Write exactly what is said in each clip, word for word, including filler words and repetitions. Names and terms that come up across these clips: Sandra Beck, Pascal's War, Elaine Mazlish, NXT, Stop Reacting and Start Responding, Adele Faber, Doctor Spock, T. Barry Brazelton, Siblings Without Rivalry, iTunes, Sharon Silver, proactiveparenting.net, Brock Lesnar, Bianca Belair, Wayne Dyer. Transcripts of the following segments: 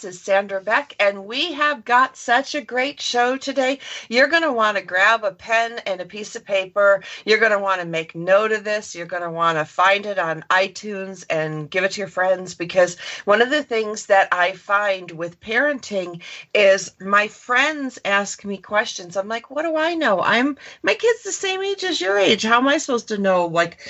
This is Sandra Beck, and we have got such a great show today. You're going to want to grab a pen and a piece of paper. You're going to want to make note of this. You're going to want to find it on iTunes and give it to your friends, because one of the things that I find with parenting is my friends ask me questions. I'm like, what do I know? I'm my kid's the same age as your age. How am I supposed to know, like,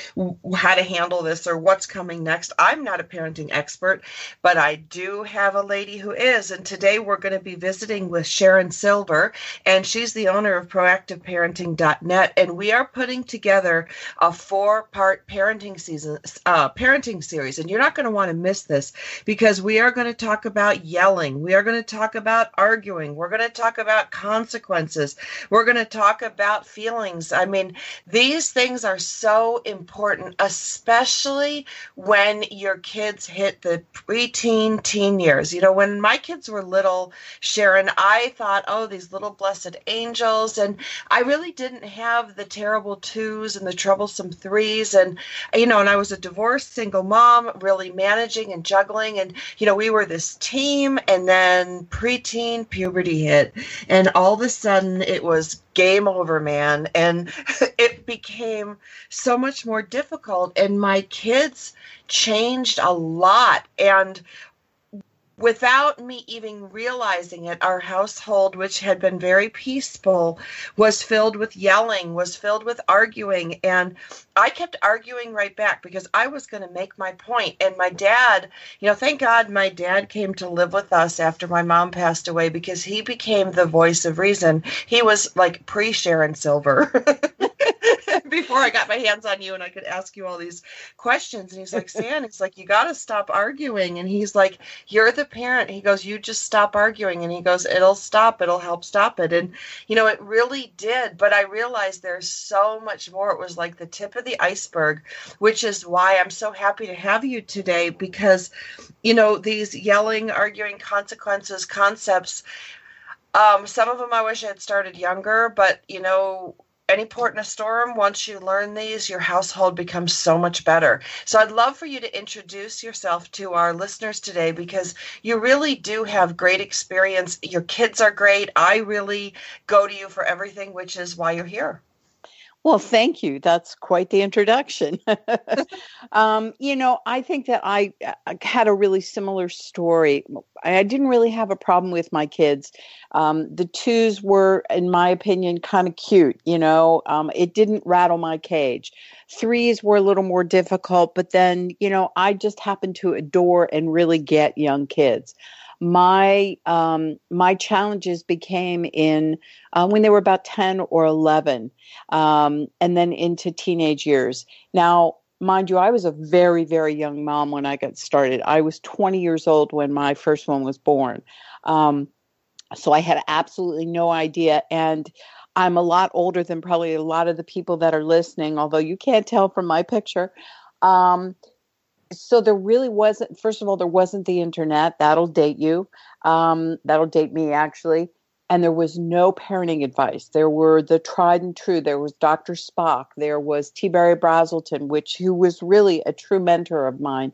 how to handle this or what's coming next? I'm not a parenting expert, but I do have a lady who is, and today we're going to be visiting with Sharon Silver, and she's the owner of proactive parenting dot net, and we are putting together a four-part parenting season, uh, parenting series, and you're not going to want to miss this, because we are going to talk about yelling, we are going to talk about arguing, we're going to talk about consequences, we're going to talk about feelings. I mean, these things are so important, especially when your kids hit the preteen, teen years. You know, when my kids were little, Sharon, I thought, oh, these little blessed angels. And I really didn't have the terrible twos and the troublesome threes. And, you know, and I was a divorced single mom, really managing and juggling. And, you know, we were this team. And then preteen puberty hit. And all of a sudden it was game over, man. And it became so much more difficult. And my kids changed a lot. And without me even realizing it, our household, which had been very peaceful, was filled with yelling, was filled with arguing. And I kept arguing right back because I was going to make my point. And my dad, you know, thank God my dad came to live with us after my mom passed away, because he became the voice of reason. He was like pre-Sharon Silver. Before I got my hands on you and I could ask you all these questions. And he's like, San, it's like, you got to stop arguing. And he's like, you're the parent. He goes, you just stop arguing. And he goes, it'll stop. It'll help stop it. And, you know, it really did. But I realized there's so much more. It was like the tip of the iceberg, which is why I'm so happy to have you today, because, you know, these yelling, arguing, consequences, concepts, um, some of them I wish I had started younger, but, you know, any port in a storm, once you learn these, your household becomes so much better. So I'd love for you to introduce yourself to our listeners today, because you really do have great experience. Your kids are great. I really go to you for everything, which is why you're here. Well, thank you. That's quite the introduction. um, you know, I think that I had a really similar story. I didn't really have a problem with my kids. Um, the twos were, in my opinion, kind of cute. You know, um, it didn't rattle my cage. Threes were a little more difficult, but then, you know, I just happened to adore and really get young kids. My um, my challenges became in uh, when they were about ten or eleven, um, and then into teenage years. Now, mind you, I was a very, very young mom when I got started. I was twenty years old when my first one was born. Um, so I had absolutely no idea. And I'm a lot older than probably a lot of the people that are listening, although you can't tell from my picture. Um So there really wasn't, first of all, there wasn't the internet. That'll date you. Um, that'll date me, actually. And there was no parenting advice. There were the tried and true. There was Doctor Spock. There was T. Barry Brazelton, which who was really a true mentor of mine.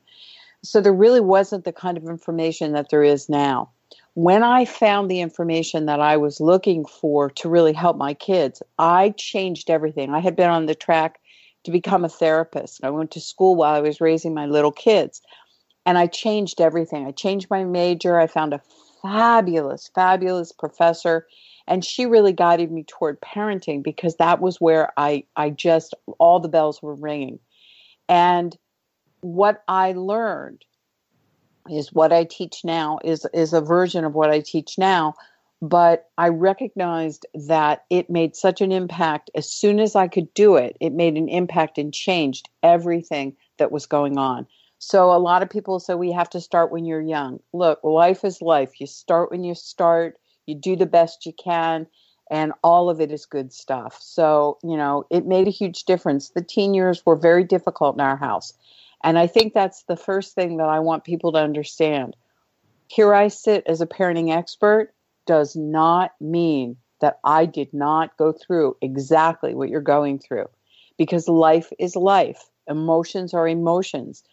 So there really wasn't the kind of information that there is now. When I found the information that I was looking for to really help my kids, I changed everything. I had been on the track to become a therapist. I went to school while I was raising my little kids, and I changed everything. I changed my major. I found a fabulous, fabulous professor, and she really guided me toward parenting, because that was where I, I just, all the bells were ringing. And what I learned is what I teach now is, is a version of what I teach now. But I recognized that it made such an impact. As soon as I could do it, it made an impact and changed everything that was going on. So a lot of people say we have to start when you're young. Look, life is life. You start when you start. You do the best you can. and all of it is good stuff. So, you know, it made a huge difference. The teen years were very difficult in our house. And I think that's the first thing that I want people to understand. Here I sit as a parenting expert does not mean that I did not go through exactly what you're going through, because life is life. Emotions are emotions.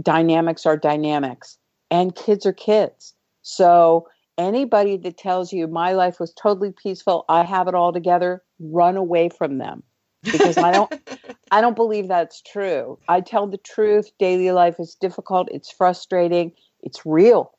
Dynamics are dynamics. And kids are kids. So anybody that tells you my life was totally peaceful, I have it all together, run away from them. Because I don't I don't believe that's true. I tell the truth. Daily life is difficult. It's frustrating. It's real.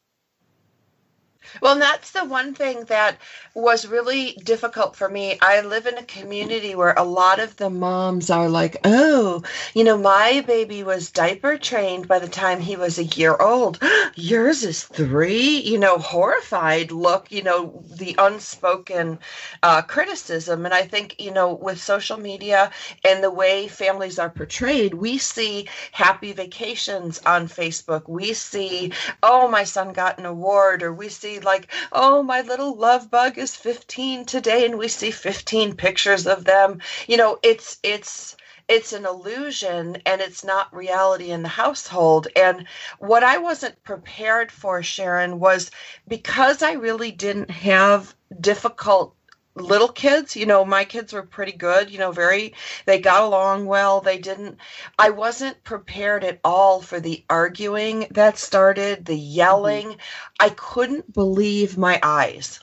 Well, and that's the one thing that was really difficult for me. I live in a community where a lot of the moms are like, oh, you know, my baby was diaper trained by the time he was a year old. Yours is three, you know, horrified look, you know, the unspoken uh, criticism. And I think, you know, with social media and the way families are portrayed, we see happy vacations on Facebook. We see, oh, my son got an award, or we see like, oh, my little love bug is fifteen today, and we see fifteen pictures of them. You know, it's it's it's an illusion, and it's not reality in the household. And what I wasn't prepared for, Sharon, was because I really didn't have difficult little kids. You know, my kids were pretty good, you know, very, they got along well. They didn't, I wasn't prepared at all for the arguing that started, the yelling. Mm-hmm. I couldn't believe my eyes.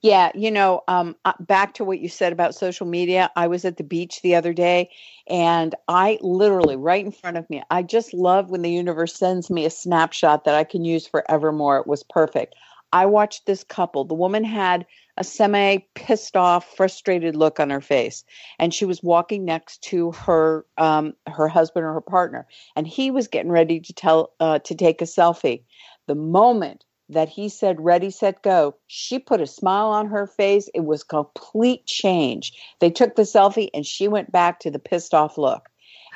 Yeah. You know, um, back to what you said about social media, I was at the beach the other day, and I literally, right in front of me, I just love when the universe sends me a snapshot that I can use forevermore. It was perfect. I watched this couple. The woman had a semi-pissed off, frustrated look on her face, and she was walking next to her um, her husband or her partner, and he was getting ready to tell uh, to take a selfie. The moment that he said, ready, set, go, she put a smile on her face. It was complete change. They took the selfie, and she went back to the pissed off look.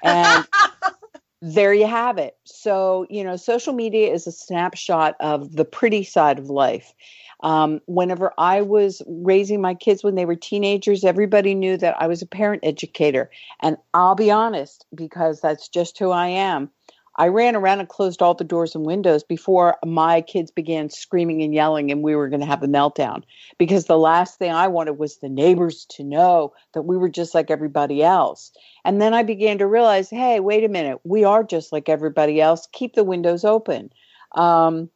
And there you have it. So, you know, social media is a snapshot of the pretty side of life. Um, whenever I was raising my kids when they were teenagers, everybody knew that I was a parent educator. And I'll be honest, because that's just who I am, I ran around and closed all the doors and windows before my kids began screaming and yelling and we were going to have a meltdown, because the last thing I wanted was the neighbors to know that we were just like everybody else. And then I began to realize, hey, wait a minute, we are just like everybody else. Keep the windows open. Um,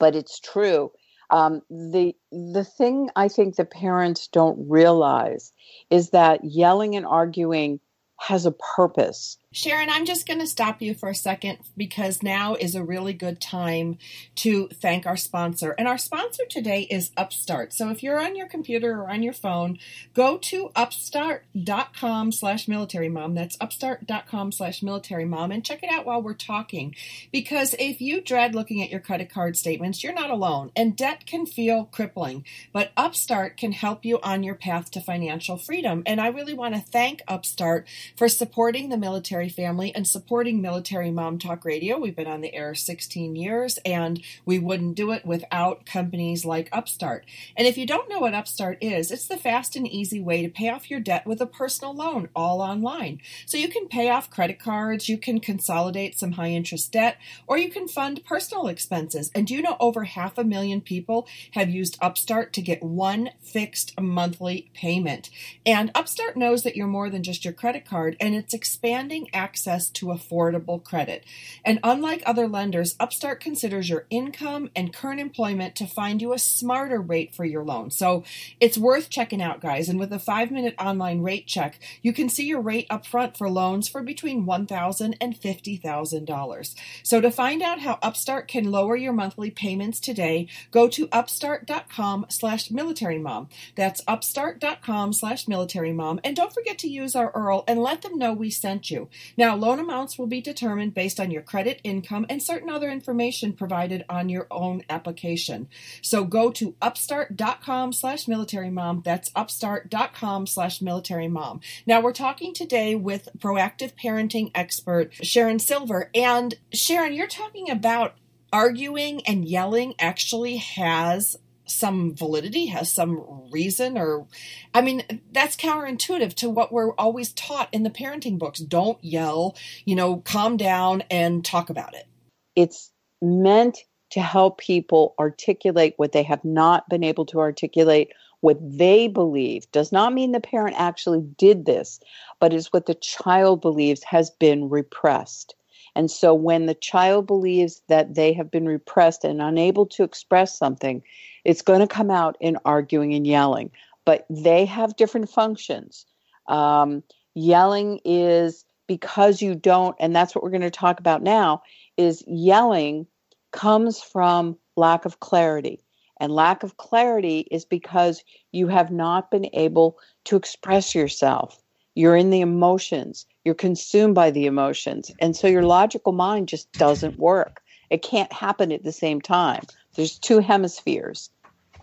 but it's true. Um, the the thing I think the parents don't realize is that yelling and arguing has a purpose. Sharon, I'm just going to stop you for a second, because now is a really good time to thank our sponsor. And our sponsor today is Upstart. So if you're on your computer or on your phone, go to upstart.com slash military mom. That's upstart.com slash military mom. And check it out while we're talking. Because if you dread looking at your credit card statements, you're not alone. And debt can feel crippling. But Upstart can help you on your path to financial freedom. And I really want to thank Upstart for supporting the military family and supporting Military Mom Talk Radio. We've been on the air sixteen years, and we wouldn't do it without companies like Upstart. And if you don't know what Upstart is, it's the fast and easy way to pay off your debt with a personal loan, all online. So you can pay off credit cards, you can consolidate some high interest debt, or you can fund personal expenses. And do you know over half a million people have used Upstart to get one fixed monthly payment? And Upstart knows that you're more than just your credit card, and it's expanding access to affordable credit. And unlike other lenders, Upstart considers your income and current employment to find you a smarter rate for your loan. So it's worth checking out, guys. And with a five-minute online rate check, you can see your rate up front for loans for between one thousand dollars and fifty thousand dollars. So to find out how Upstart can lower your monthly payments today, go to upstart.com slash military mom. That's upstart.com slash military mom. And don't forget to use our U R L and let them know we sent you. Now, loan amounts will be determined based on your credit, income, and certain other information provided on your own application. So go to upstart.com slash military mom. That's upstart.com slash military mom. Now, we're talking today with proactive parenting expert Sharon Silver. And Sharon, you're talking about arguing and yelling actually has some validity, has some reason, or, I mean, that's counterintuitive to what we're always taught in the parenting books. Don't yell, you know, calm down and talk about it. It's meant to help people articulate what they have not been able to articulate, what they believe. Does not mean the parent actually did this, but is what the child believes has been repressed. And so when the child believes that they have been repressed and unable to express something, it's going to come out in arguing and yelling. But they have different functions. Um, yelling is because you don't, and that's what we're going to talk about now, is yelling comes from lack of clarity. And lack of clarity is because you have not been able to express yourself. You're in the emotions. You're consumed by the emotions. And so your logical mind just doesn't work. It can't happen at the same time. There's two hemispheres.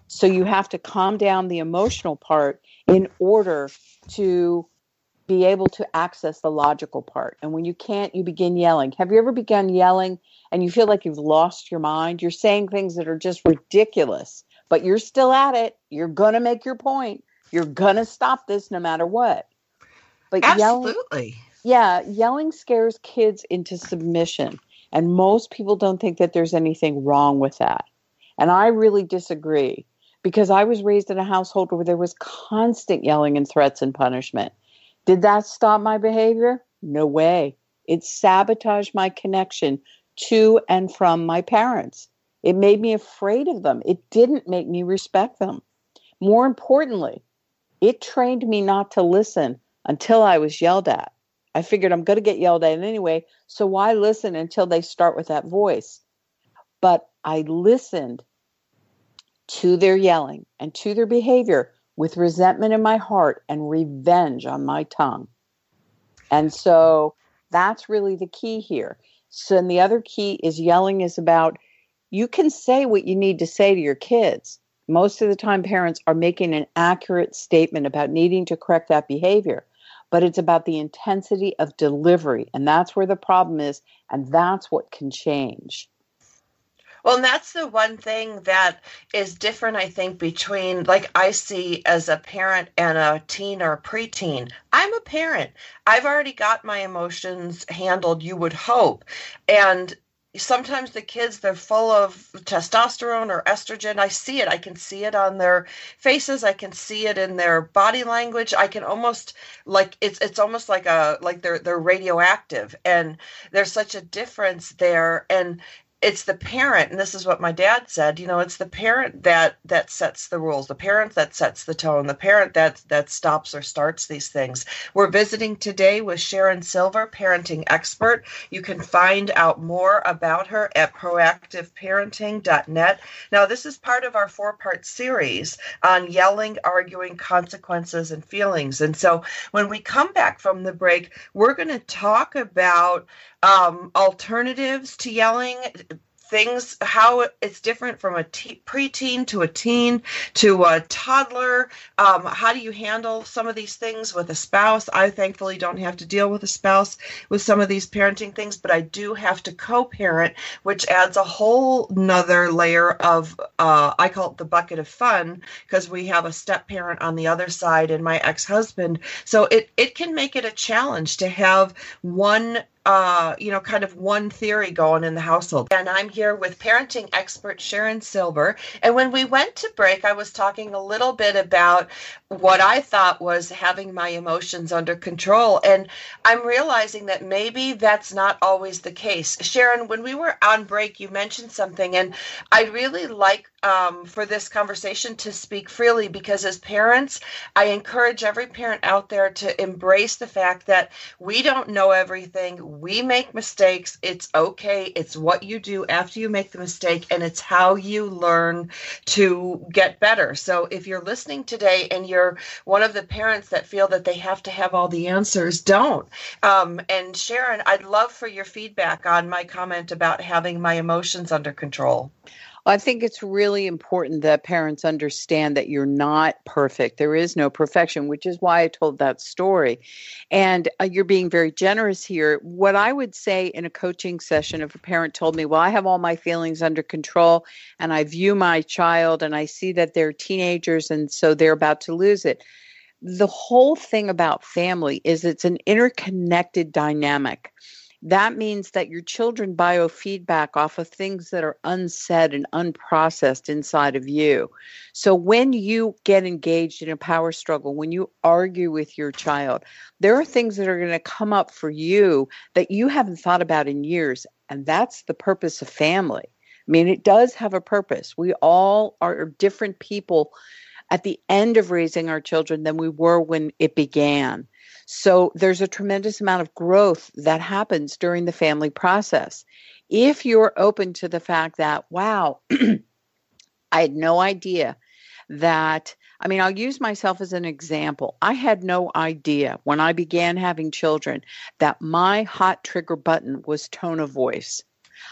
So you have to calm down the emotional part in order to be able to access the logical part. And when you can't, you begin yelling. Have you ever begun yelling and you feel like you've lost your mind? You're saying things that are just ridiculous, but you're still at it. You're going to make your point. You're going to stop this no matter what. But absolutely. Yelling, yeah, yelling scares kids into submission. And most people don't think that there's anything wrong with that. And I really disagree, because I was raised in a household where there was constant yelling and threats and punishment. Did that stop my behavior? No way. It sabotaged my connection to and from my parents. It made me afraid of them. It didn't make me respect them. More importantly, it trained me not to listen until I was yelled at. I figured I'm going to get yelled at anyway, so why listen until they start with that voice? But I listened to their yelling and to their behavior with resentment in my heart and revenge on my tongue. And so that's really the key here. So and the other key is yelling is about, you can say what you need to say to your kids. Most of the time parents are making an accurate statement about needing to correct that behavior. But it's about the intensity of delivery. And that's where the problem is. And that's what can change. Well, and that's the one thing that is different, I think, between, like I see as a parent and a teen or preteen. I'm a parent. I've already got my emotions handled, you would hope. And sometimes the kids, they're full of testosterone or estrogen. I see it. I can see it on their faces. I can see it in their body language. I can almost like it's it's almost like a like they're they're radioactive, and there's such a difference there. And it's the parent, and this is what my dad said, you know, it's the parent that that sets the rules, the parent that sets the tone, the parent that that stops or starts these things. We're visiting today with Sharon Silver, parenting expert. You can find out more about her at proactive parenting dot net. Now, this is part of our four-part series on yelling, arguing, consequences, and feelings. And so when we come back from the break, we're going to talk about um, alternatives to yelling, things, how it's different from a te- preteen to a teen to a toddler. Um, how do you handle some of these things with a spouse? I thankfully don't have to deal with a spouse with some of these parenting things, but I do have to co-parent, which adds a whole nother layer of, uh, I call it the bucket of fun, because we have a step parent on the other side and my ex-husband. So it, it can make it a challenge to have one Uh, you know, kind of one theory going in the household. And I'm here with parenting expert Sharon Silver. And when we went to break, I was talking a little bit about what I thought was having my emotions under control. And I'm realizing that maybe that's not always the case. Sharon, when we were on break, you mentioned something, and I'd really like um, for this conversation to speak freely, because as parents, I encourage every parent out there to embrace the fact that we don't know everything. We make mistakes. It's okay. It's what you do after you make the mistake, and it's how you learn to get better. So if you're listening today and you're one of the parents that feel that they have to have all the answers, don't. Um, and Sharon, I'd love for your feedback on my comment about having my emotions under control. I think it's really important that parents understand that you're not perfect. There is no perfection, which is why I told that story. And uh, you're being very generous here. What I would say in a coaching session, if a parent told me, well, I have all my feelings under control and I view my child and I see that they're teenagers and so they're about to lose it. The whole thing about family is it's an interconnected dynamic. That means that your children biofeedback off of things that are unsaid and unprocessed inside of you. So when you get engaged in a power struggle, when you argue with your child, there are things that are going to come up for you that you haven't thought about in years. And that's the purpose of family. I mean, it does have a purpose. We all are different people at the end of raising our children than we were when it began. So there's a tremendous amount of growth that happens during the family process. If you're open to the fact that, wow, I had no idea that, I mean, I'll use myself as an example. I had no idea when I began having children that my hot trigger button was tone of voice.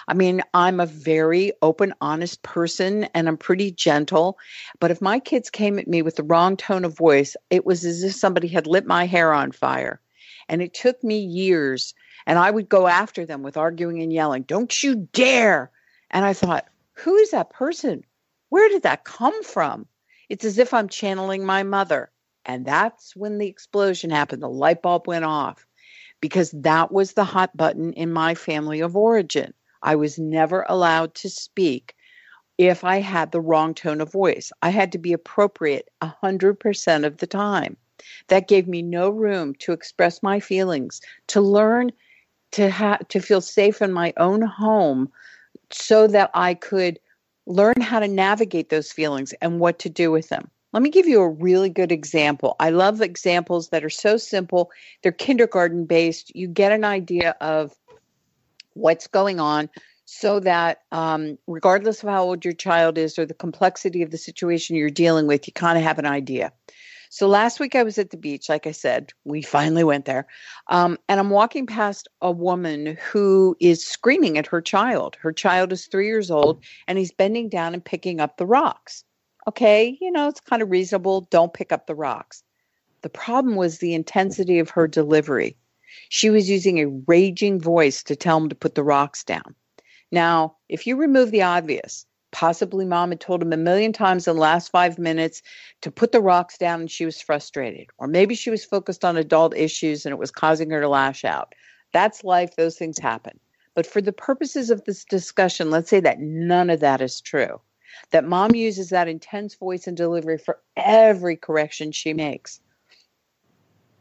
I mean, I'm a very open, honest person, and I'm pretty gentle. But if my kids came at me with the wrong tone of voice, it was as if somebody had lit my hair on fire. And it took me years, and I would go after them with arguing and yelling, don't you dare. And I thought, who is that person? Where did that come from? It's as if I'm channeling my mother. And that's when the explosion happened. The light bulb went off because that was the hot button in my family of origin. I was never allowed to speak if I had the wrong tone of voice. I had to be appropriate one hundred percent of the time. That gave me no room to express my feelings, to learn to ha- to feel safe in my own home so that I could learn how to navigate those feelings and what to do with them. Let me give you a really good example. I love examples that are so simple. They're kindergarten based. You get an idea of what's going on so that um, regardless of how old your child is or the complexity of the situation you're dealing with, you kind of have an idea. So last week I was at the beach, like I said, we finally went there. Um, and I'm walking past a woman who is screaming at her child. Her child is three years old and he's bending down and picking up the rocks. Okay, you know, it's kind of reasonable. Don't pick up the rocks. The problem was the intensity of her delivery. She was using a raging voice to tell him to put the rocks down. Now, if you remove the obvious, possibly mom had told him a million times in the last five minutes to put the rocks down and she was frustrated. Or maybe she was focused on adult issues and it was causing her to lash out. That's life. Those things happen. But for the purposes of this discussion, let's say that none of that is true. That mom uses that intense voice and delivery for every correction she makes.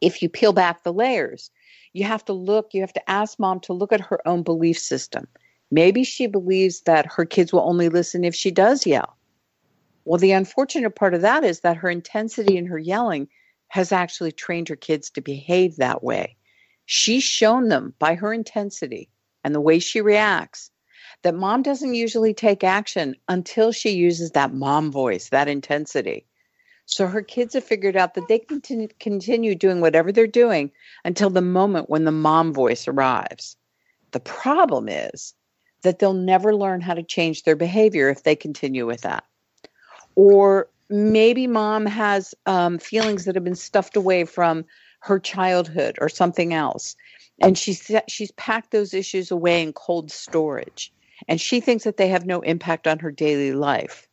If you peel back the layers, you have to look, you have to ask mom to look at her own belief system. Maybe she believes that her kids will only listen if she does yell. Well, the unfortunate part of that is that her intensity in her yelling has actually trained her kids to behave that way. She's shown them by her intensity and the way she reacts that mom doesn't usually take action until she uses that mom voice, that intensity. So her kids have figured out that they can continue doing whatever they're doing until the moment when the mom voice arrives. The problem is that they'll never learn how to change their behavior if they continue with that. Or maybe mom has um, feelings that have been stuffed away from her childhood or something else. And she's, she's packed those issues away in cold storage. And she thinks that they have no impact on her daily life.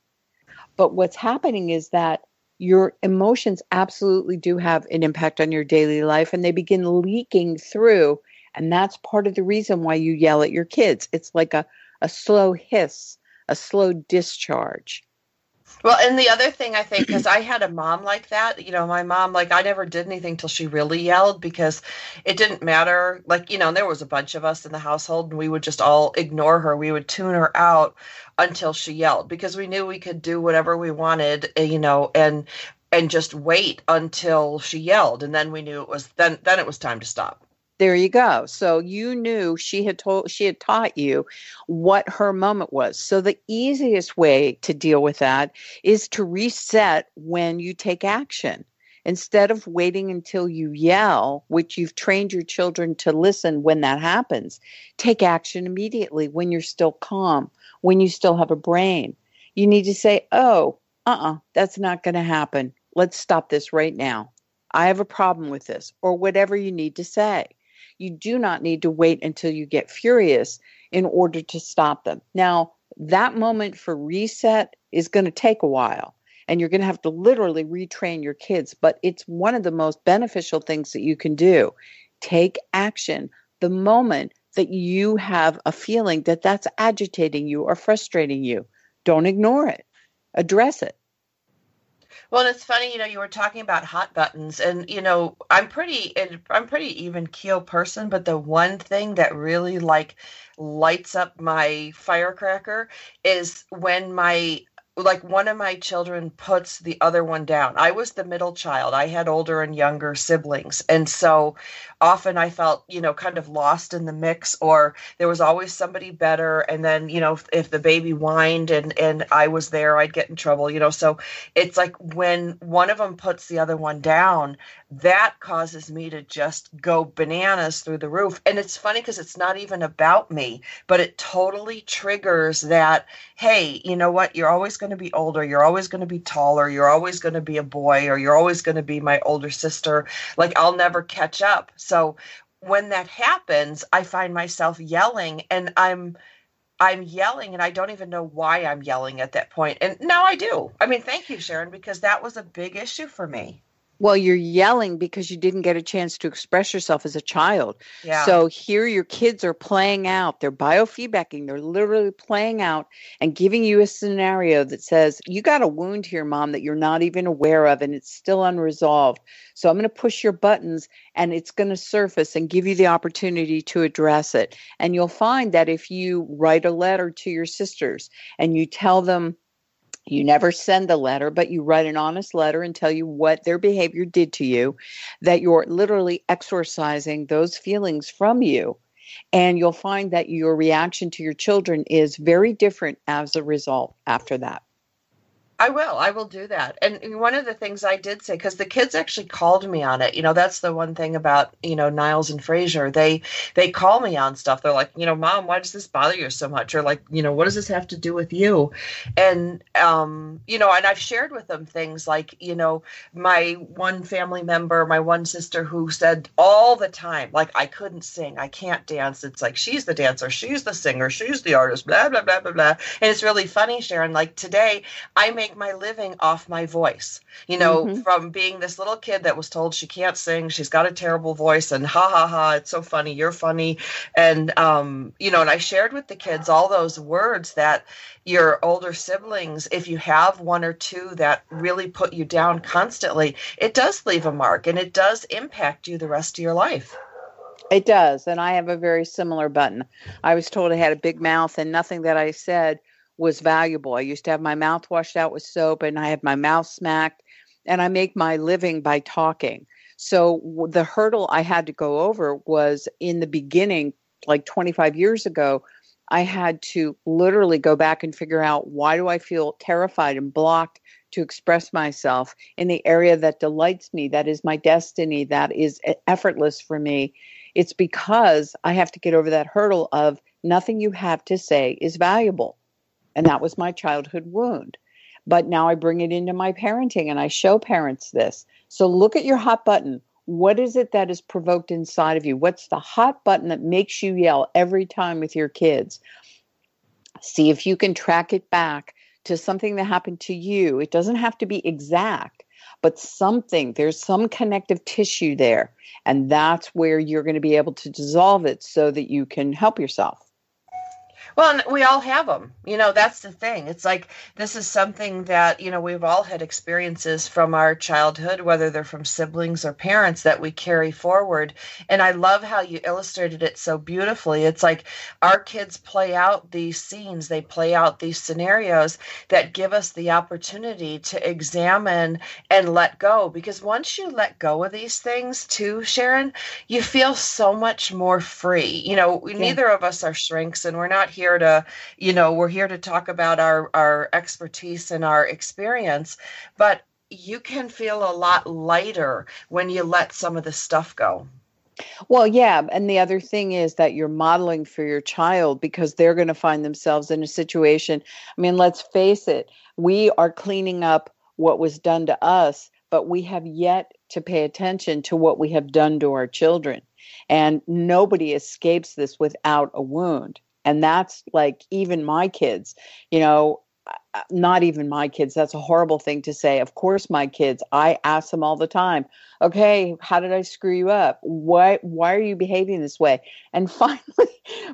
But what's happening is that your emotions absolutely do have an impact on your daily life, and they begin leaking through. And that's part of the reason why you yell at your kids. It's like a, a slow hiss, a slow discharge. Well, and the other thing I think, because I had a mom like that, you know, my mom, like I never did anything till she really yelled because it didn't matter. Like, you know, there was a bunch of us in the household and we would just all ignore her. We would tune her out until she yelled because we knew we could do whatever we wanted, you know, and and just wait until she yelled. And then we knew it was then then it was time to stop. There you go. So you knew she had told, she had taught you what her moment was. So the easiest way to deal with that is to reset when you take action. Instead of waiting until you yell, which you've trained your children to listen when that happens, take action immediately when you're still calm, when you still have a brain. You need to say, oh, uh-uh, that's not going to happen. Let's stop this right now. I have a problem with this, or whatever you need to say. You do not need to wait until you get furious in order to stop them. Now, that moment for reset is going to take a while, and you're going to have to literally retrain your kids. But it's one of the most beneficial things that you can do. Take action the moment that you have a feeling that that's agitating you or frustrating you. Don't ignore it. Address it. Well, and it's funny, you know, you were talking about hot buttons, and, you know, I'm pretty, I'm pretty even keel person, but the one thing that really like lights up my firecracker is when my, like one of my children puts the other one down. I was the middle child. I had older and younger siblings. And so often I felt, you know, kind of lost in the mix, or there was always somebody better. And then, you know, if, if the baby whined and, and I was there, I'd get in trouble, you know? So it's like when one of them puts the other one down, that causes me to just go bananas through the roof. And it's funny because it's not even about me, but it totally triggers that, hey, you know what? You're always going to be older. You're always going to be taller. You're always going to be a boy, or you're always going to be my older sister. Like, I'll never catch up. So when that happens, I find myself yelling, and I'm I'm yelling, and I don't even know why I'm yelling at that point. And now I do. I mean, thank you, Sharon, because that was a big issue for me. Well, you're yelling because you didn't get a chance to express yourself as a child. Yeah. So here your kids are playing out. They're biofeedbacking. They're literally playing out and giving you a scenario that says, you got a wound here, Mom, that you're not even aware of, and it's still unresolved. So I'm going to push your buttons, and it's going to surface and give you the opportunity to address it. And you'll find that if you write a letter to your sisters and you tell them, you never send a letter, but you write an honest letter and tell you what their behavior did to you, that you're literally exorcising those feelings from you. And you'll find that your reaction to your children is very different as a result after that. I will. I will do that. And one of the things I did say, because the kids actually called me on it. You know, that's the one thing about, you know, Niles and Frazier. They they call me on stuff. They're like, you know, Mom, why does this bother you so much? Or like, you know, what does this have to do with you? And, um, you know, and I've shared with them things like, you know, my one family member, my one sister who said all the time, like, I couldn't sing. I can't dance. It's like, she's the dancer. She's the singer. She's the artist, blah, blah, blah, blah, blah. And it's really funny, Sharon. Like today, I made my living off my voice, you know, mm-hmm. from being this little kid that was told she can't sing, she's got a terrible voice, and ha ha ha, it's so funny, you're funny. And, um, you know, and I shared with the kids all those words that your older siblings, if you have one or two that really put you down constantly, it does leave a mark, and it does impact you the rest of your life. It does. And I have a very similar button. I was told I had a big mouth, and nothing that I said was valuable. I used to have my mouth washed out with soap, and I had my mouth smacked, and I make my living by talking. So the hurdle I had to go over was, in the beginning, like twenty-five years ago, I had to literally go back and figure out, why do I feel terrified and blocked to express myself in the area that delights me, that is my destiny, that is effortless for me? It's because I have to get over that hurdle of nothing you have to say is valuable. And that was my childhood wound. But now I bring it into my parenting, and I show parents this. So look at your hot button. What is it that is provoked inside of you? What's the hot button that makes you yell every time with your kids? See if you can track it back to something that happened to you. It doesn't have to be exact, but something, there's some connective tissue there. And that's where you're going to be able to dissolve it so that you can help yourself. Well, and we all have them. You know, that's the thing. It's like, this is something that, you know, we've all had experiences from our childhood, whether they're from siblings or parents, that we carry forward. And I love how you illustrated it so beautifully. It's like our kids play out these scenes. They play out these scenarios that give us the opportunity to examine and let go. Because once you let go of these things too, Sharon, you feel so much more free. You know, yeah. Neither of us are shrinks, and we're not here. Here to, you know, we're here to talk about our, our expertise and our experience, but you can feel a lot lighter when you let some of the stuff go. Well, yeah. And the other thing is that you're modeling for your child, because they're going to find themselves in a situation. I mean, let's face it, we are cleaning up what was done to us, but we have yet to pay attention to what we have done to our children. And nobody escapes this without a wound. And that's like even my kids, you know, not even my kids. That's a horrible thing to say. Of course, my kids, I ask them all the time, okay, how did I screw you up? Why, why are you behaving this way? And finally,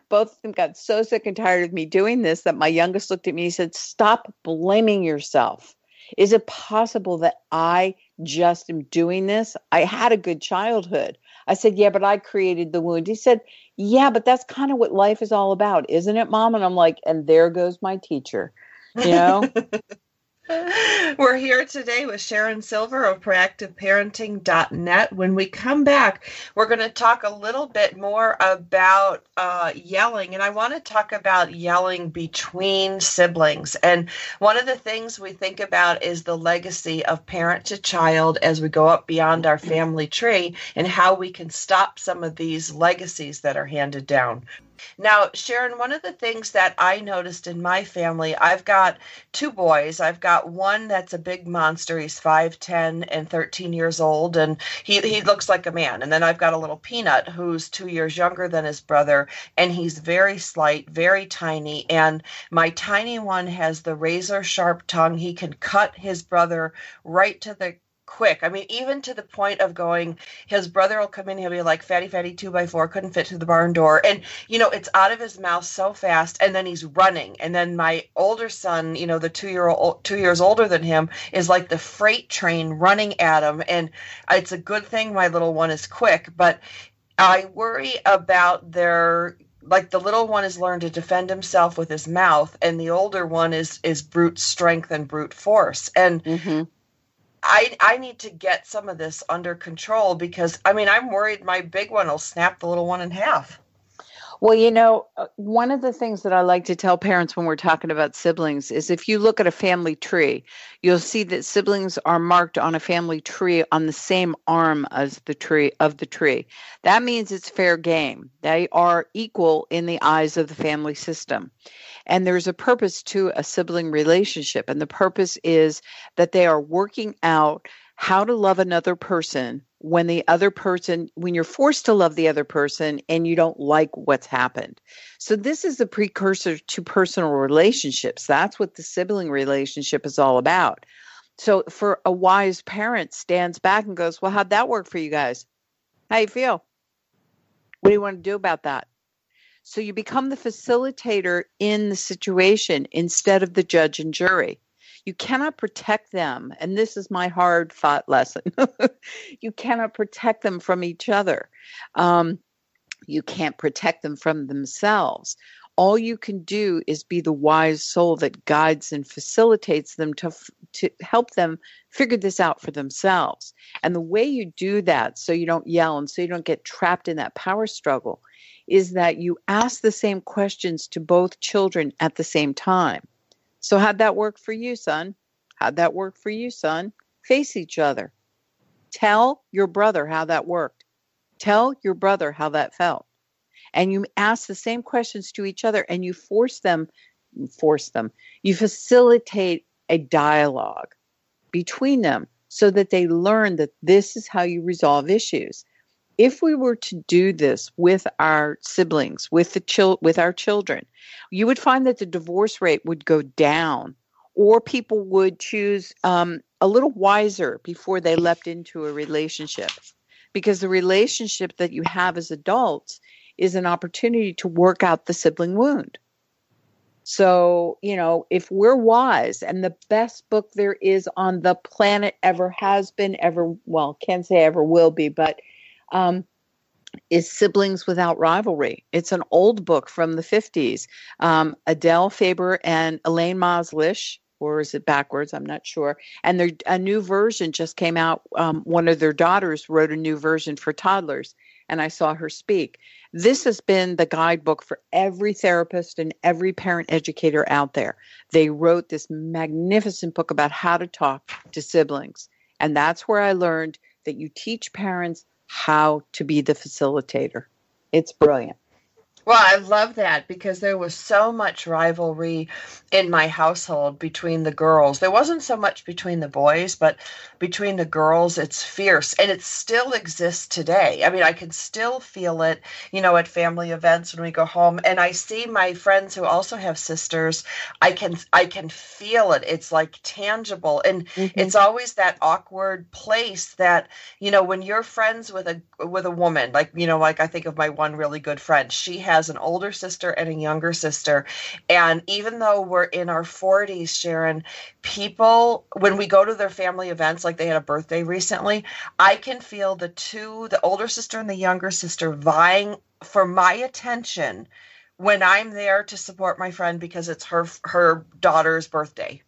both of them got so sick and tired of me doing this that my youngest looked at me and said, stop blaming yourself. Is it possible that I just am doing this? I had a good childhood. I said, yeah, but I created the wound. He said, yeah, but that's kind of what life is all about, isn't it, Mom? And I'm like, and there goes my teacher. You know? We're here today with Sharon Silver of proactive parenting dot net. When we come back, we're going to talk a little bit more about uh, yelling. And I want to talk about yelling between siblings. And one of the things we think about is the legacy of parent to child as we go up beyond our family tree, and how we can stop some of these legacies that are handed down. Now, Sharon, one of the things that I noticed in my family, I've got two boys. I've got one that's a big monster. He's five, ten, and thirteen years old, and he, he looks like a man. And then I've got a little peanut who's two years younger than his brother, and he's very slight, very tiny. And my tiny one has the razor-sharp tongue. He can cut his brother right to the quick. I mean, even to the point of going, his brother will come in, he'll be like, fatty, fatty, two by four, couldn't fit through the barn door. And, you know, it's out of his mouth so fast. And then he's running. And then my older son, you know, the two-year-old, two years older than him, is like the freight train running at him. And it's a good thing my little one is quick, but I worry about their, like the little one has learned to defend himself with his mouth, and the older one is, is brute strength and brute force. And mm-hmm. I I need to get some of this under control, because, I mean, I'm worried my big one will snap the little one in half. Well, you know, one of the things that I like to tell parents when we're talking about siblings is if you look at a family tree, you'll see that siblings are marked on a family tree on the same arm as the tree of the tree. That means it's fair game. They are equal in the eyes of the family system. And there's a purpose to a sibling relationship. And the purpose is that they are working out how to love another person when the other person, when you're forced to love the other person and you don't like what's happened. So this is the precursor to personal relationships. That's what the sibling relationship is all about. So for a wise parent stands back and goes, well, how'd that work for you guys? How you feel? What do you want to do about that? So you become the facilitator in the situation instead of the judge and jury. You cannot protect them. And this is my hard-fought lesson. You cannot protect them from each other. Um, you can't protect them from themselves. All you can do is be the wise soul that guides and facilitates them to, f- to help them figure this out for themselves. And the way you do that, so you don't yell and so you don't get trapped in that power struggle, is that you ask the same questions to both children at the same time. So how'd that work for you, son? How'd that work for you, son? Face each other. Tell your brother how that worked. Tell your brother how that felt. And you ask the same questions to each other, and you force them, force them. You facilitate a dialogue between them so that they learn that this is how you resolve issues. If we were to do this with our siblings, with the chil- with our children, you would find that the divorce rate would go down, or people would choose um, a little wiser before they leapt into a relationship, because the relationship that you have as adults is an opportunity to work out the sibling wound. So, you know, if we're wise, and the best book there is on the planet ever has been, ever, well, can't say ever will be, but Um, is Siblings Without Rivalry. It's an old book from the fifties. Um, Adele Faber and Elaine Mazlish, or is it backwards? I'm not sure. And there, a new version just came out. Um, one of their daughters wrote a new version for toddlers, and I saw her speak. This has been the guidebook for every therapist and every parent educator out there. They wrote this magnificent book about how to talk to siblings. And that's where I learned that you teach parents how to be the facilitator. It's brilliant. Well, I love that because there was so much rivalry in my household between the girls. There wasn't so much between the boys, but between the girls, it's fierce. And it still exists today. I mean, I can still feel it, you know, at family events when we go home. And I see my friends who also have sisters. I can I can feel it. It's like tangible. And mm-hmm. it's always that awkward place that, you know, when you're friends with a with a woman, like, you know, like I think of my one really good friend, she has has an older sister and a younger sister. And even though we're in our forties, Sharon, people, when we go to their family events, like they had a birthday recently, I can feel the two, the older sister and the younger sister, vying for my attention when I'm there to support my friend because it's her her daughter's birthday.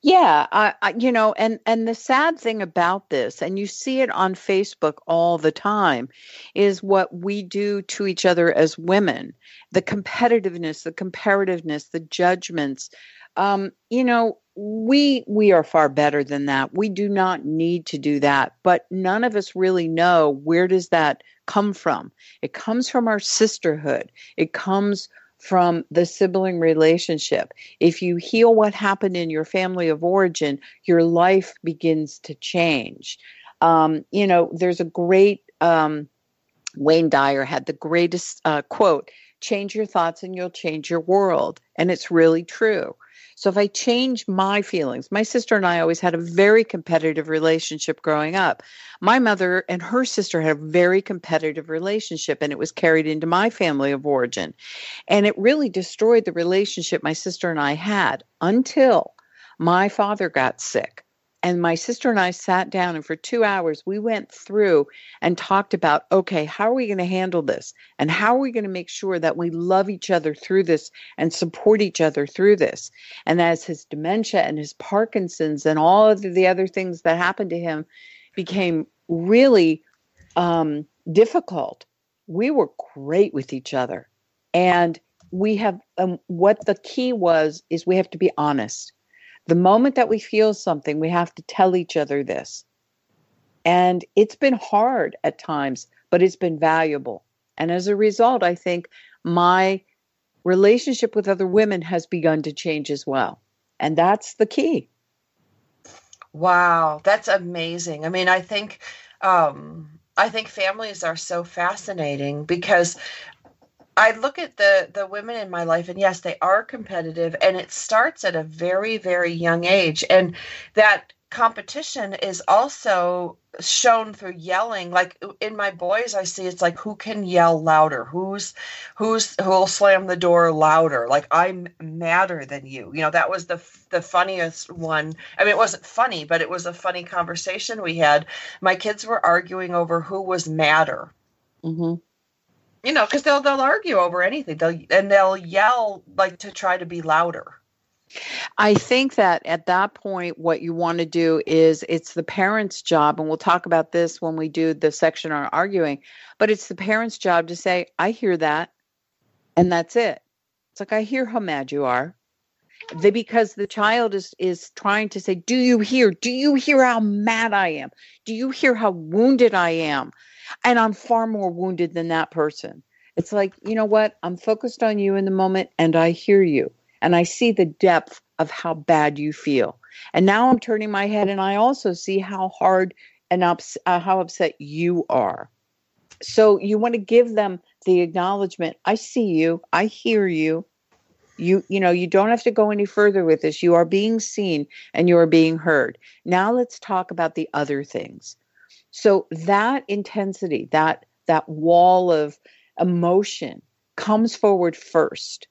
Yeah, I, I, you know, and, and the sad thing about this, and you see it on Facebook all the time, is what we do to each other as women, the competitiveness, the comparativeness, the judgments. Um, you know, we we are far better than that. We do not need to do that. But none of us really know, where does that come from? It comes from our sisterhood. It comes from the sibling relationship. If you heal what happened in your family of origin, your life begins to change. Um, you know, there's a great, um, Wayne Dyer had the greatest uh, quote, change your thoughts and you'll change your world. And it's really true. So if I change my feelings, my sister and I always had a very competitive relationship growing up. My mother and her sister had a very competitive relationship, and it was carried into my family of origin. And it really destroyed the relationship my sister and I had until my father got sick. And my sister and I sat down, and for two hours, we went through and talked about, okay, how are we going to handle this? And how are we going to make sure that we love each other through this and support each other through this? And as his dementia and his Parkinson's and all of the other things that happened to him became really um, difficult, we were great with each other. And we have, um, what the key was, is we have to be honest. The moment that we feel something, we have to tell each other this. And it's been hard at times, but it's been valuable. And as a result, I think my relationship with other women has begun to change as well. And that's the key. Wow, that's amazing. I mean, I think um, I think families are so fascinating because I look at the, the women in my life, and yes, they are competitive, and it starts at a very, very young age. And that competition is also shown through yelling. Like in my boys, I see it's like, who can yell louder? Who's, who's, who'll slam the door louder? Like, I'm madder than you. You know, that was the, the funniest one. I mean, it wasn't funny, but it was a funny conversation we had. My kids were arguing over who was madder. Mm-hmm. You know, because they'll they'll argue over anything, they'll and they'll yell like to try to be louder. I think that at that point, what you want to do is, it's the parents' job, and we'll talk about this when we do the section on arguing, but it's the parents' job to say, I hear that, and that's it. It's like, I hear how mad you are. They, because the child is, is trying to say, do you hear? Do you hear how mad I am? Do you hear how wounded I am? And I'm far more wounded than that person. It's like, you know what? I'm focused on you in the moment, and I hear you. And I see the depth of how bad you feel. And now I'm turning my head, and I also see how hard and ups, uh, how upset you are. So you want to give them the acknowledgement. I see you. I hear you. You, you know, you don't have to go any further with this. You are being seen and you are being heard. Now let's talk about the other things. So that intensity, that that wall of emotion comes forward first.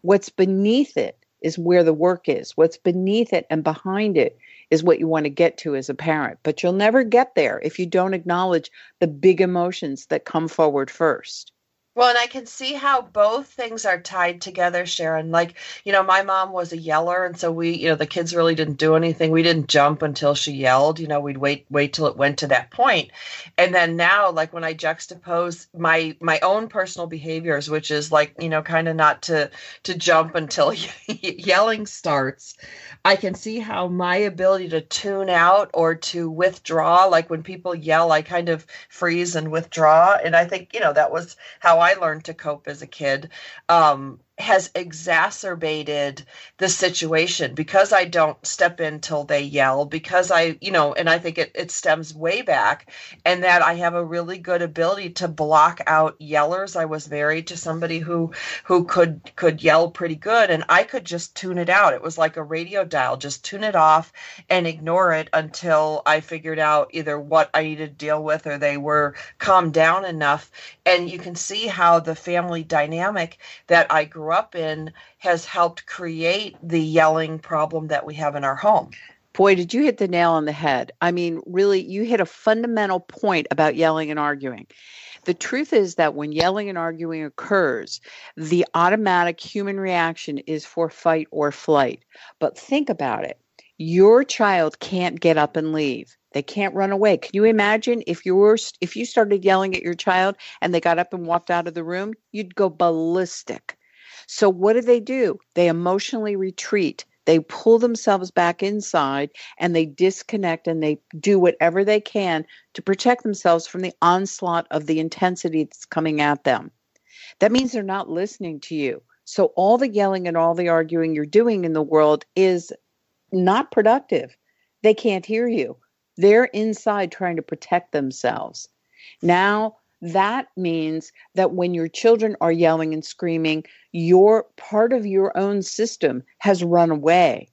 What's beneath it is where the work is. What's beneath it and behind it is what you want to get to as a parent. But you'll never get there if you don't acknowledge the big emotions that come forward first. Well, and I can see how both things are tied together, Sharon. Like, you know, my mom was a yeller. And so we, you know, the kids really didn't do anything. We didn't jump until she yelled. You know, we'd wait, wait till it went to that point. And then now, like when I juxtapose my my own personal behaviors, which is like, you know, kind of not to to jump until yelling starts, I can see how my ability to tune out or to withdraw, like when people yell, I kind of freeze and withdraw. And I think, you know, that was how I learned to cope as a kid, um, has exacerbated the situation because I don't step in till they yell, because I, you know, and I think it, it stems way back, and that I have a really good ability to block out yellers. I was married to somebody who, who could, could yell pretty good, and I could just tune it out. It was like a radio dial, just tune it off and ignore it until I figured out either what I needed to deal with or they were calmed down enough. And you can see how the family dynamic that I grew up in has helped create the yelling problem that we have in our home. Boy, did you hit the nail on the head. I mean, really, you hit a fundamental point about yelling and arguing. The truth is that when yelling and arguing occurs, the automatic human reaction is for fight or flight. But think about it. Your child can't get up and leave. They can't run away. Can you imagine if you were if you started yelling at your child and they got up and walked out of the room? You'd go ballistic. So what do they do? They emotionally retreat. They pull themselves back inside and they disconnect and they do whatever they can to protect themselves from the onslaught of the intensity that's coming at them. That means they're not listening to you. So all the yelling and all the arguing you're doing in the world is not productive. They can't hear you. They're inside trying to protect themselves. Now, that means that when your children are yelling and screaming, your part of your own system has run away.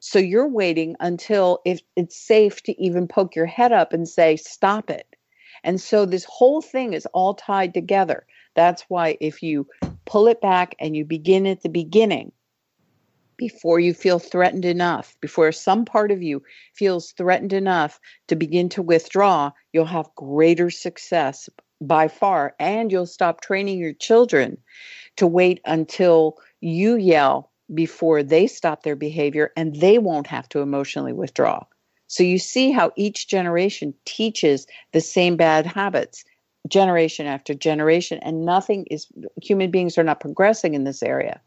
So you're waiting until if it's safe to even poke your head up and say, stop it. And so this whole thing is all tied together. That's why if you pull it back and you begin at the beginning, before you feel threatened enough, before some part of you feels threatened enough to begin to withdraw, you'll have greater success by far, and you'll stop training your children to wait until you yell before they stop their behavior, and they won't have to emotionally withdraw. So you see how each generation teaches the same bad habits, generation after generation, and nothing is, human beings are not progressing in this area.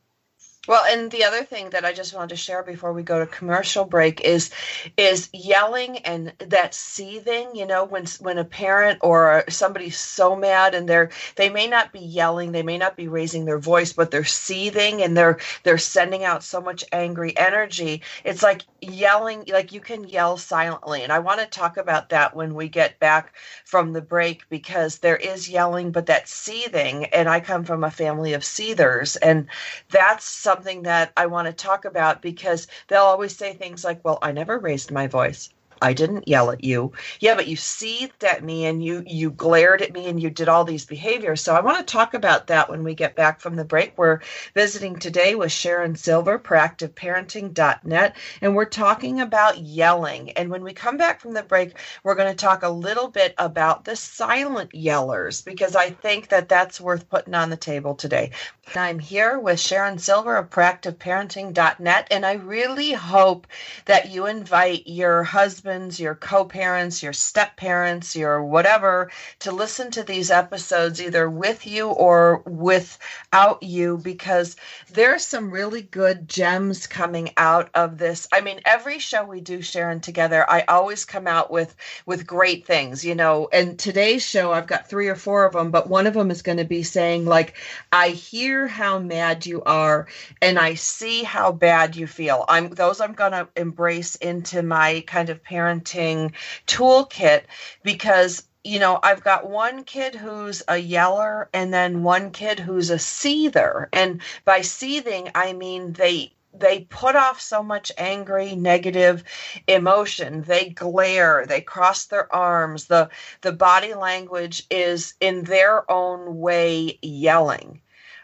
Well, and the other thing that I just wanted to share before we go to commercial break is is yelling and that seething, you know, when when a parent or somebody's so mad and they're they may not be yelling, they may not be raising their voice, but they're seething and they're they're sending out so much angry energy. It's like yelling, like you can yell silently. And I want to talk about that when we get back from the break, because there is yelling, but that seething, and I come from a family of seethers, and that's something something that I want to talk about, because they'll always say things like, well, I never raised my voice. I didn't yell at you. Yeah, but you seethed at me and you you glared at me and you did all these behaviors. So I want to talk about that when we get back from the break. We're visiting today with Sharon Silver, proactive parenting dot net, and we're talking about yelling. And when we come back from the break, we're going to talk a little bit about the silent yellers, because I think that that's worth putting on the table today. I'm here with Sharon Silver of proactive parenting dot net, and I really hope that you invite your husband, your co-parents, your step-parents, your whatever, to listen to these episodes either with you or without you, because there's some really good gems coming out of this. I mean, every show we do, Sharon, together, I always come out with, with great things, you know, and today's show, I've got three or four of them, but one of them is going to be saying, like, I hear how mad you are, and I see how bad you feel. I'm those I'm going to embrace into my kind of parenting toolkit, because, you know, I've got one kid who's a yeller and then one kid who's a seether. And by seething, I mean they they put off so much angry, negative emotion. They glare, they cross their arms. The the body language is in their own way yelling.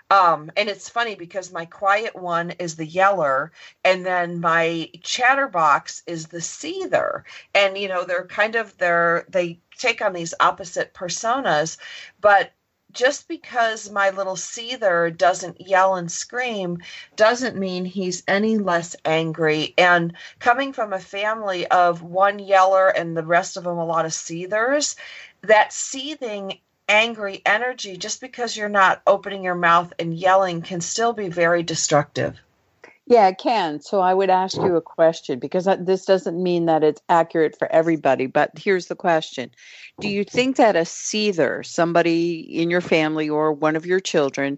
Um, and it's funny because my quiet one is the yeller and then my chatterbox is the seether. And, you know, they're kind of, they're, they take on these opposite personas, but just because my little seether doesn't yell and scream doesn't mean he's any less angry. And coming from a family of one yeller and the rest of them a lot of seethers, that seething angry energy, just because you're not opening your mouth and yelling, can still be very destructive. Yeah, it can. So I would ask you a question, because this doesn't mean that it's accurate for everybody, but here's the question. Do you think that a seether, somebody in your family or one of your children,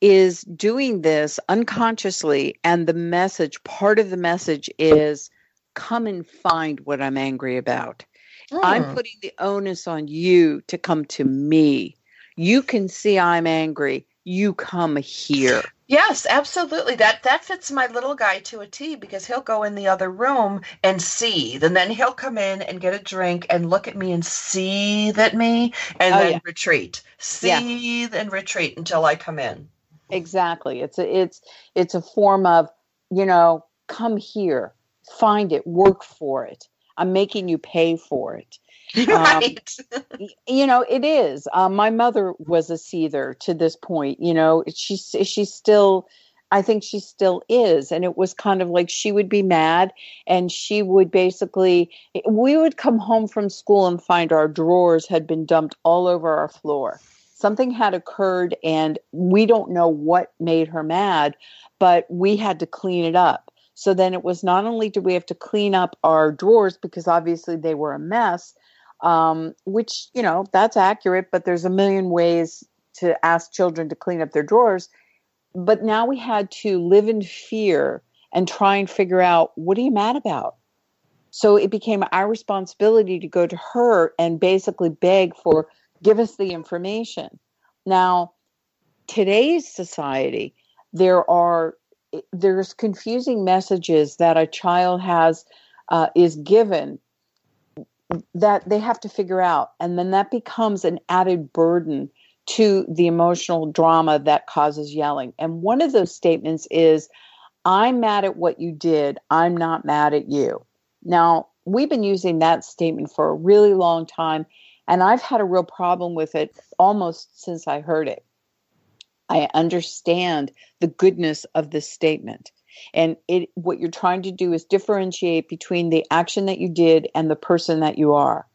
is doing this unconsciously, and the message, part of the message is, come and find what I'm angry about? Mm. I'm putting the onus on you to come to me. You can see I'm angry. You come here. Yes, absolutely. That that fits my little guy to a T, because he'll go in the other room and seethe, and then he'll come in and get a drink and look at me and seethe at me, and oh, then yeah. retreat. Seethe yeah. and retreat until I come in. Exactly. It's a, it's it's a form of, you know, come here, find it, work for it. I'm making you pay for it. Right. Um, you know, it is. Um, my mother was a seether to this point. You know, she's, she's still, I think she still is. And it was kind of like, she would be mad, and she would basically, we would come home from school and find our drawers had been dumped all over our floor. Something had occurred, and we don't know what made her mad, but we had to clean it up. So then it was, not only did we have to clean up our drawers, because obviously they were a mess, Um, which, you know, that's accurate, but there's a million ways to ask children to clean up their drawers. But now we had to live in fear and try and figure out, what are you mad about? So it became our responsibility to go to her and basically beg for, give us the information. Now, today's society, there are, there's confusing messages that a child has, uh, is given, that they have to figure out. And then that becomes an added burden to the emotional drama that causes yelling. And one of those statements is, I'm mad at what you did. I'm not mad at you. Now, we've been using that statement for a really long time, and I've had a real problem with it almost since I heard it. I understand the goodness of this statement. And it, what you're trying to do is differentiate between the action that you did and the person that you are.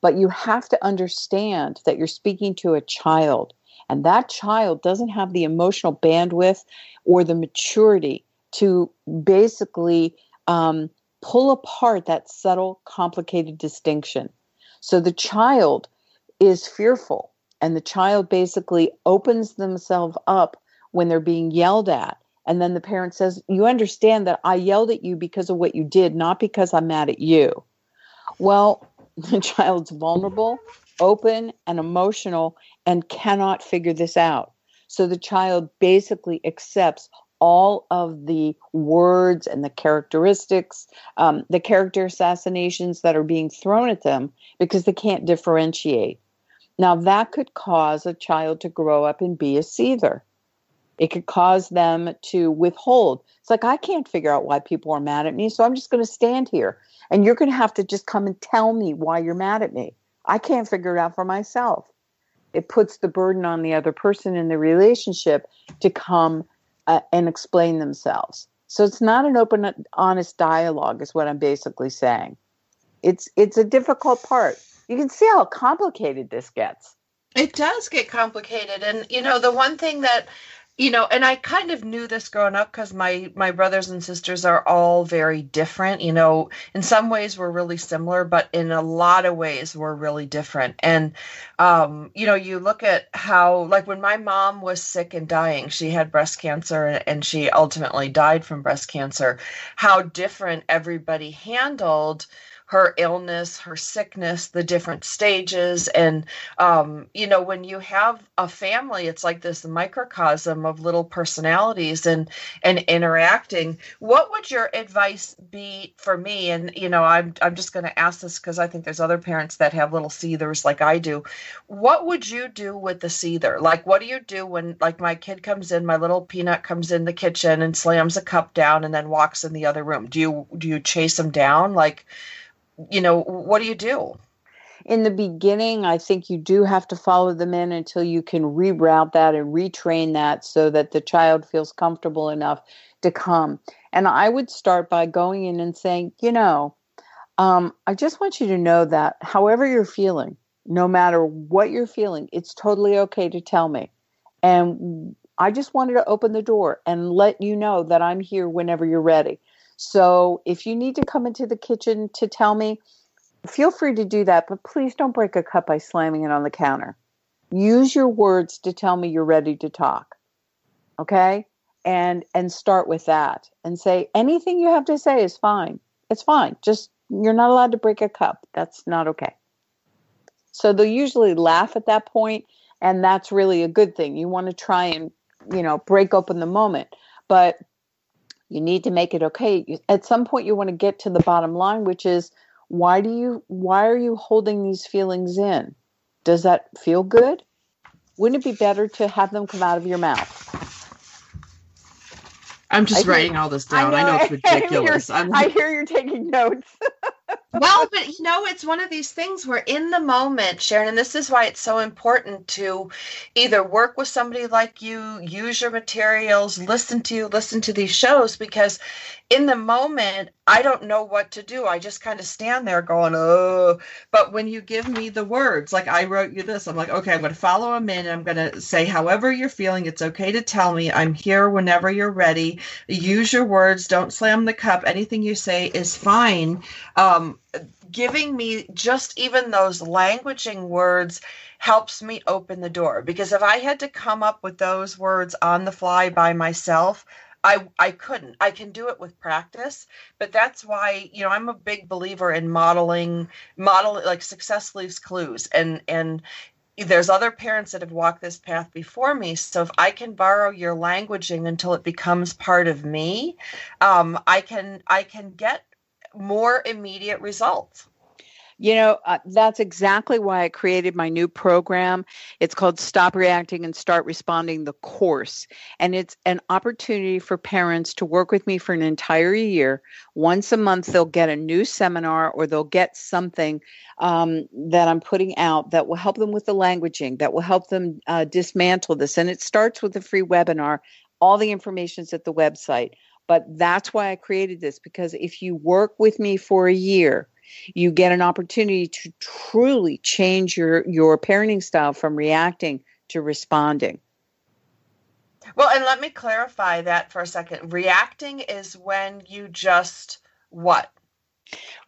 But you have to understand that you're speaking to a child, and that child doesn't have the emotional bandwidth or the maturity to basically um, pull apart that subtle, complicated distinction. So the child is fearful, and the child basically opens themselves up when they're being yelled at. And then the parent says, you understand that I yelled at you because of what you did, not because I'm mad at you. Well, the child's vulnerable, open, and emotional, and cannot figure this out. So the child basically accepts all of the words and the characteristics, um, the character assassinations that are being thrown at them, because they can't differentiate. Now, that could cause a child to grow up and be a seether. It could cause them to withhold. It's like, I can't figure out why people are mad at me, so I'm just going to stand here. And you're going to have to just come and tell me why you're mad at me. I can't figure it out for myself. It puts the burden on the other person in the relationship to come uh, and explain themselves. So it's not an open, honest dialogue is what I'm basically saying. It's it's a difficult part. You can see how complicated this gets. It does get complicated. And, you know, the one thing that... You know, and I kind of knew this growing up, because my, my brothers and sisters are all very different. You know, in some ways we're really similar, but in a lot of ways we're really different. And, um, you know, you look at how, like when my mom was sick and dying, she had breast cancer, and, and she ultimately died from breast cancer, how different everybody handled her illness, her sickness, the different stages. And, um, you know, when you have a family, it's like this microcosm of little personalities and, and interacting. What would your advice be for me? And, you know, I'm, I'm just going to ask this because I think there's other parents that have little seethers like I do. What would you do with the seether? Like, what do you do when, like, my kid comes in, my little peanut comes in the kitchen and slams a cup down and then walks in the other room? Do you, do you chase him down? Like, you know, what do you do? in the beginning, I think you do have to follow them in until you can reroute that and retrain that so that the child feels comfortable enough to come. And I would start by going in and saying, you know, um, I just want you to know that however you're feeling, no matter what you're feeling, it's totally okay to tell me. And I just wanted to open the door and let you know that I'm here whenever you're ready. So if you need to come into the kitchen to tell me, feel free to do that, but please don't break a cup by slamming it on the counter. Use your words to tell me you're ready to talk, okay? And and start with that and say, anything you have to say is fine. It's fine. Just, you're not allowed to break a cup. That's not okay. So they'll usually laugh at that point, and that's really a good thing. You want to try and, you know, break open the moment, but you need to make it okay. At some point, you want to get to the bottom line, which is, why do you, why are you holding these feelings in? Does that feel good? Wouldn't it be better to have them come out of your mouth? I'm just I writing hear, all this down. I know, I know it's ridiculous. I hear, I hear you're taking notes. Well, but you know, it's one of these things where in the moment, Sharon, and this is why it's so important to either work with somebody like you, use your materials, listen to you, listen to these shows, because in the moment, I don't know what to do. I just kind of stand there going, oh, but when you give me the words, like I wrote you this, I'm like, okay, I'm going to follow them in. And I'm going to say, however you're feeling, it's okay to tell me. I'm here whenever you're ready. Use your words. Don't slam the cup. Anything you say is fine. Um, giving me just even those languaging words helps me open the door, because if I had to come up with those words on the fly by myself, I, I couldn't. I can do it with practice, but that's why, you know, I'm a big believer in modeling, model like success leaves clues, and, and there's other parents that have walked this path before me. So if I can borrow your languaging until it becomes part of me, um, I can, I can get more immediate results. You know, uh, that's exactly why I created my new program. It's called Stop Reacting and Start Responding, the course. And it's an opportunity for parents to work with me for an entire year. Once a month, they'll get a new seminar, or they'll get something um, that I'm putting out that will help them with the languaging, that will help them uh, dismantle this. And it starts with a free webinar. All the information's at the website. But that's why I created this, because if you work with me for a year, you get an opportunity to truly change your, your parenting style from reacting to responding. Well, and let me clarify that for a second. Reacting is when you just what?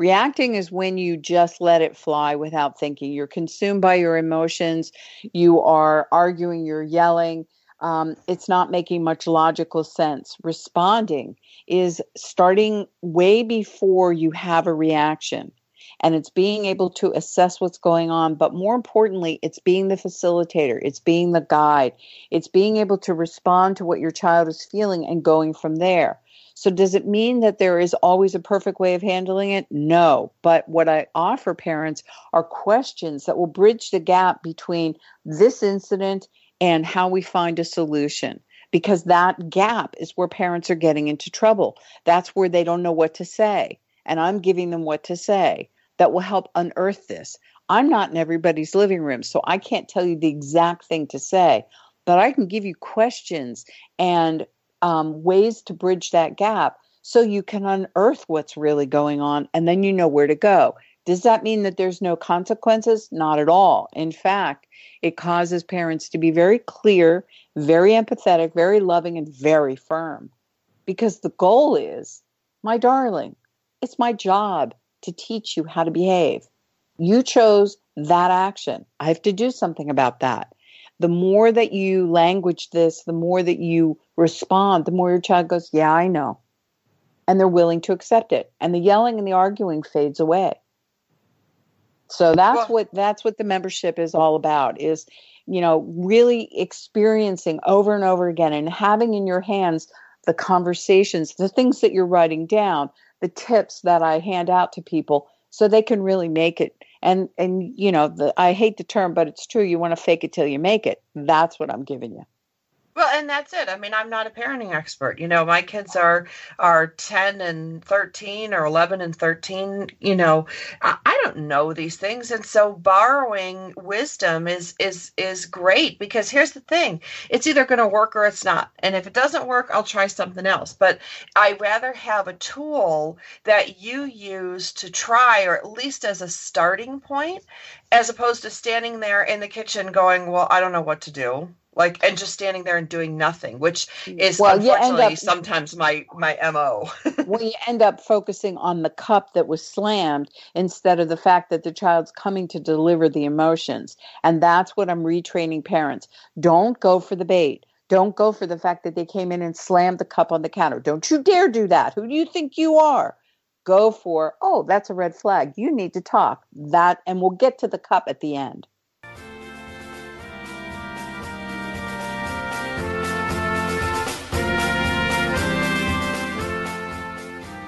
Reacting is when you just let it fly without thinking. You're consumed by your emotions. You are arguing, you're yelling. Um, it's not making much logical sense. Responding is starting way before you have a reaction, and it's being able to assess what's going on. But more importantly, it's being the facilitator. It's being the guide. It's being able to respond to what your child is feeling and going from there. So does it mean that there is always a perfect way of handling it? No. But what I offer parents are questions that will bridge the gap between this incident and how we find a solution, because that gap is where parents are getting into trouble. That's where they don't know what to say, and I'm giving them what to say that will help unearth this. I'm not in everybody's living room, so I can't tell you the exact thing to say, but I can give you questions and um, ways to bridge that gap so you can unearth what's really going on, and then you know where to go. Does that mean that there's no consequences? Not at all. In fact, it causes parents to be very clear, very empathetic, very loving, and very firm. Because the goal is, my darling, it's my job to teach you how to behave. You chose that action. I have to do something about that. The more that you language this, the more that you respond, the more your child goes, yeah, I know. And they're willing to accept it. And the yelling and the arguing fades away. So that's what that's what the membership is all about, is, you know, really experiencing over and over again and having in your hands the conversations, the things that you're writing down, the tips that I hand out to people so they can really make it. And, and you know, the, I hate the term, but it's true. You want to fake it till you make it. That's what I'm giving you. Well, and that's it. I mean, I'm not a parenting expert. You know, my kids are are ten and thirteen or eleven and thirteen. You know, I, I don't know these things. And so borrowing wisdom is is is great, because here's the thing. It's either going to work or it's not. And if it doesn't work, I'll try something else. But I'd rather have a tool that you use to try, or at least as a starting point, as opposed to standing there in the kitchen going, well, I don't know what to do. Like, and just standing there and doing nothing, which is well, unfortunately up, sometimes my, my M O. Well, you end up focusing on the cup that was slammed instead of the fact that the child's coming to deliver the emotions. And that's what I'm retraining parents. Don't go for the bait. Don't go for the fact that they came in and slammed the cup on the counter. Don't you dare do that. Who do you think you are? Go for, oh, that's a red flag. You need to talk. That, and we'll get to the cup at the end.